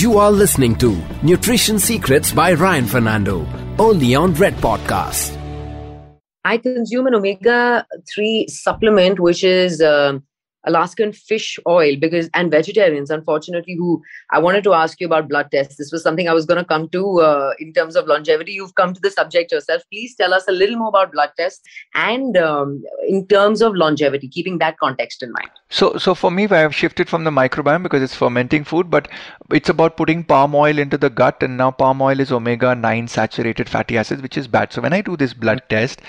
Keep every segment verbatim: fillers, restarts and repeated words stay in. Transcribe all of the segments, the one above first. You are listening to Nutrition Secrets by Ryan Fernando, only on Red Podcast. I consume an omega three supplement, which is uh, Alaskan fish oil, because and vegetarians, unfortunately, who I wanted to ask you about blood tests. This was something I was going to come to uh, in terms of longevity. You've come to the subject yourself. Please tell us a little more about blood tests and um, in terms of longevity, keeping that context in mind. So, so for me, I have shifted from the microbiome because it's fermenting food, but it's about putting palm oil into the gut, and now palm oil is omega nine saturated fatty acids, which is bad. So when I do this blood test,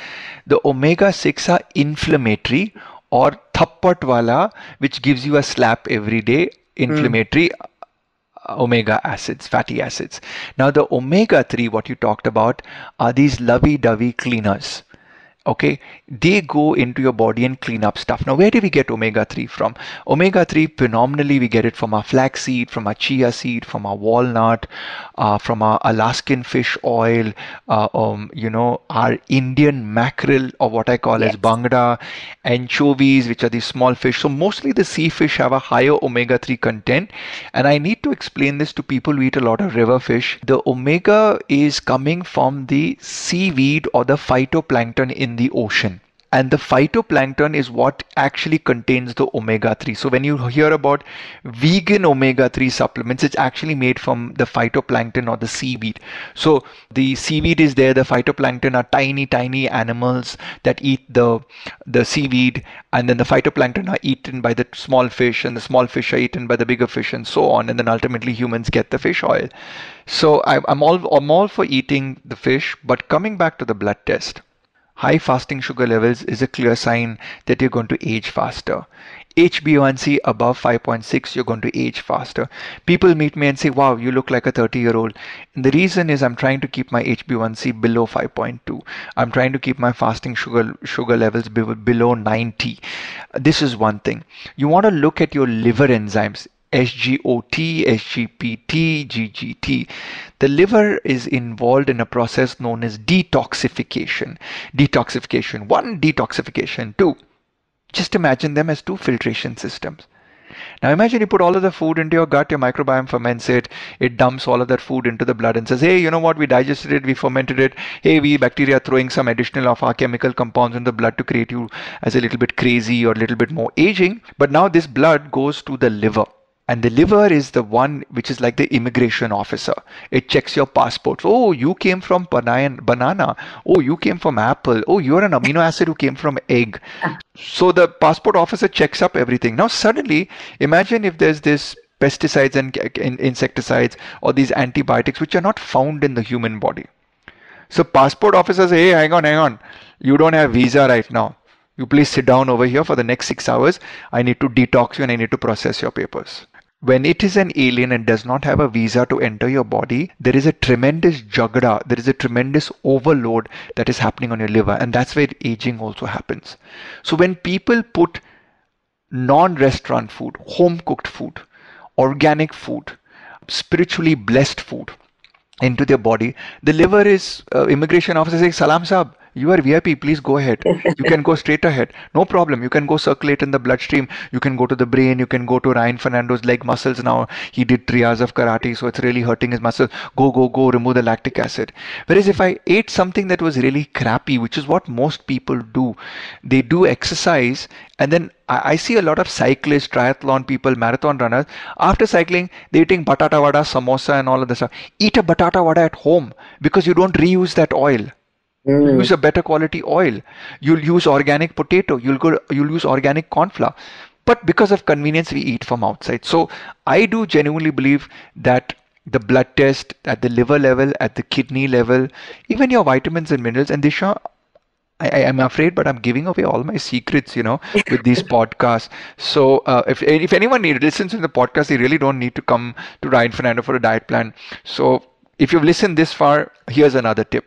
the omega six are inflammatory, or thappat wala, which gives you a slap every day, inflammatory mm. omega acids, fatty acids. Now the omega three, what you talked about, are these lovey-dovey cleaners. Okay, they go into your body and clean up stuff. Now, where do we get omega three from? omega three, phenomenally, we get it from our flaxseed, from our chia seed, from our walnut, uh, from our Alaskan fish oil, uh, um, you know, our Indian mackerel, or what I call yes. as bangda, anchovies, which are these small fish. So mostly the sea fish have a higher omega three content. And I need to explain this to people who eat a lot of river fish. The omega is coming from the seaweed or the phytoplankton in the ocean, and the phytoplankton is what actually contains the omega three. So when you hear about vegan omega three supplements, it's actually made from the phytoplankton or the seaweed. So the seaweed is there, the phytoplankton are tiny tiny animals that eat the the seaweed, and then the phytoplankton are eaten by the small fish, and the small fish are eaten by the bigger fish, and so on, and then ultimately humans get the fish oil. So I, I'm all I'm all for eating the fish, but coming back to the blood test, high fasting sugar levels is a clear sign that you're going to age faster. H b A one c above five point six, you're going to age faster. People meet me and say, wow, you look like a thirty year old. And the reason is I'm trying to keep my H b A one c below five point two. I'm trying to keep my fasting sugar sugar levels be- below ninety. This is one thing. You want to look at your liver enzymes. S G O T, S G P T, G G T. The liver is involved in a process known as detoxification. Detoxification one, detoxification two. Just imagine them as two filtration systems. Now imagine you put all of the food into your gut, your microbiome ferments it, it dumps all of that food into the blood and says, hey, you know what, we digested it, we fermented it, hey, we bacteria are throwing some additional of our chemical compounds in the blood to create you as a little bit crazy or a little bit more aging. But now this blood goes to the liver. And the liver is the one which is like the immigration officer. It checks your passport. Oh, you came from banana. Oh, you came from apple. Oh, you're an amino acid who came from egg. So the passport officer checks up everything. Now, suddenly, imagine if there's this pesticides and insecticides or these antibiotics which are not found in the human body. So passport officers say, hey, hang on, hang on. You don't have visa right now. You please sit down over here for the next six hours. I need to detox you and I need to process your papers. When it is an alien and does not have a visa to enter your body, there is a tremendous jagada, there is a tremendous overload that is happening on your liver, and that's where aging also happens. So when people put non-restaurant food, home-cooked food, organic food, spiritually blessed food into their body, the liver is uh, immigration officer saying, Salam Saab, you are V I P, please go ahead. You can go straight ahead. No problem. You can go circulate in the bloodstream. You can go to the brain. You can go to Ryan Fernando's leg muscles now. He did three hours of karate, so it's really hurting his muscles. Go, go, go, remove the lactic acid. Whereas if I ate something that was really crappy, which is what most people do, they do exercise, and then I see a lot of cyclists, triathlon people, marathon runners. After cycling, they're eating batata vada, samosa, and all of this stuff. Eat a batata vada at home because you don't reuse that oil. You'll use a better quality oil. You'll use organic potato. You'll go. You'll use organic corn flour. But because of convenience, we eat from outside. So I do genuinely believe that the blood test at the liver level, at the kidney level, even your vitamins and minerals. And Disha, I, I am afraid, but I'm giving away all my secrets, you know, with these podcasts. So uh, if if anyone needs listens to the podcast, they really don't need to come to Ryan Fernando for a diet plan. So if you've listened this far, here's another tip.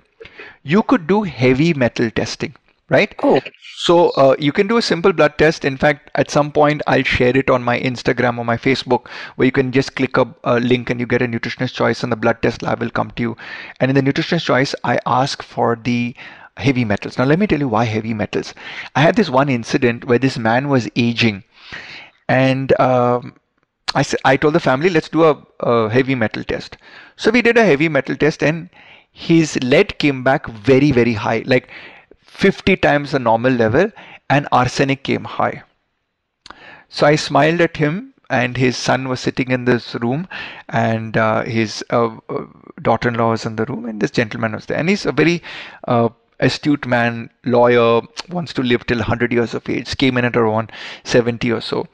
You could do heavy metal testing, right? Oh. So uh, you can do a simple blood test. In fact, at some point, I'll share it on my Instagram or my Facebook, where you can just click a, a link and you get a nutritionist choice, and the blood test lab will come to you. And in the nutritionist choice, I ask for the heavy metals. Now, let me tell you why heavy metals. I had this one incident where this man was aging, and um, I, I told the family, let's do a, a heavy metal test. So we did a heavy metal test and his lead came back very, very high, like fifty times the normal level, and arsenic came high. So I smiled at him, and his son was sitting in this room, and uh, his uh, daughter-in-law was in the room, and this gentleman was there. And he's a very uh, astute man, lawyer, wants to live till one hundred years of age, came in at around seventy or so.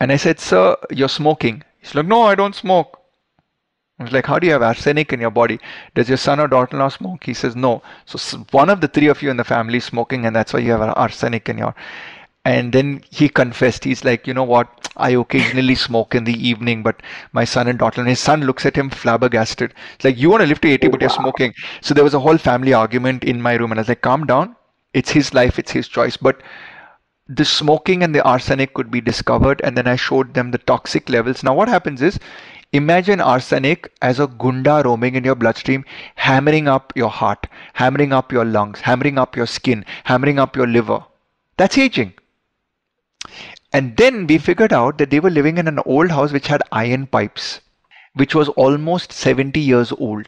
And I said, sir, you're smoking. He's like, no, I don't smoke. I was like, how do you have arsenic in your body? Does your son or daughter-in-law smoke? He says, no. So one of the three of you in the family is smoking, and that's why you have arsenic in your... And then he confessed. He's like, you know what? I occasionally smoke in the evening, but my son and daughter-in-law... His son looks at him flabbergasted. It's like, you want to live to eighty, but you're smoking. So there was a whole family argument in my room. And I was like, calm down. It's his life. It's his choice. But the smoking and the arsenic could be discovered. And then I showed them the toxic levels. Now what happens is, imagine arsenic as a gunda roaming in your bloodstream, hammering up your heart, hammering up your lungs, hammering up your skin, hammering up your liver. That's aging. And then we figured out that they were living in an old house which had iron pipes, which was almost seventy years old.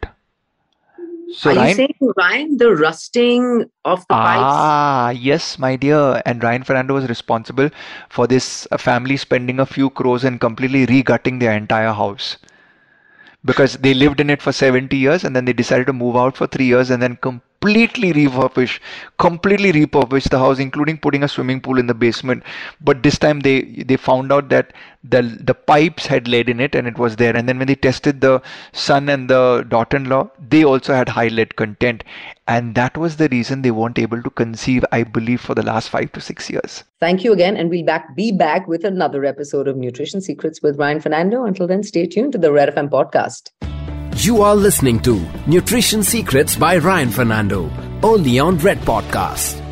So, Are Ryan, you saying, Ryan, the rusting of the ah, pipes? Ah, yes, my dear. And Ryan Fernando was responsible for this family spending a few crores and completely regutting their entire house. Because they lived in it for seventy years, and then they decided to move out for three years and then completely refurbish, completely repurpose the house, including putting a swimming pool in the basement. But this time they, they found out that the, the pipes had lead in it, and it was there. And then when they tested the son and the daughter-in-law, they also had high lead content. And that was the reason they weren't able to conceive, I believe, for the last five to six years. Thank you again. And we'll back, be back with another episode of Nutrition Secrets with Ryan Fernando. Until then, stay tuned to the Red F M podcast. You are listening to Nutrition Secrets by Ryan Fernando, only on Red Podcast.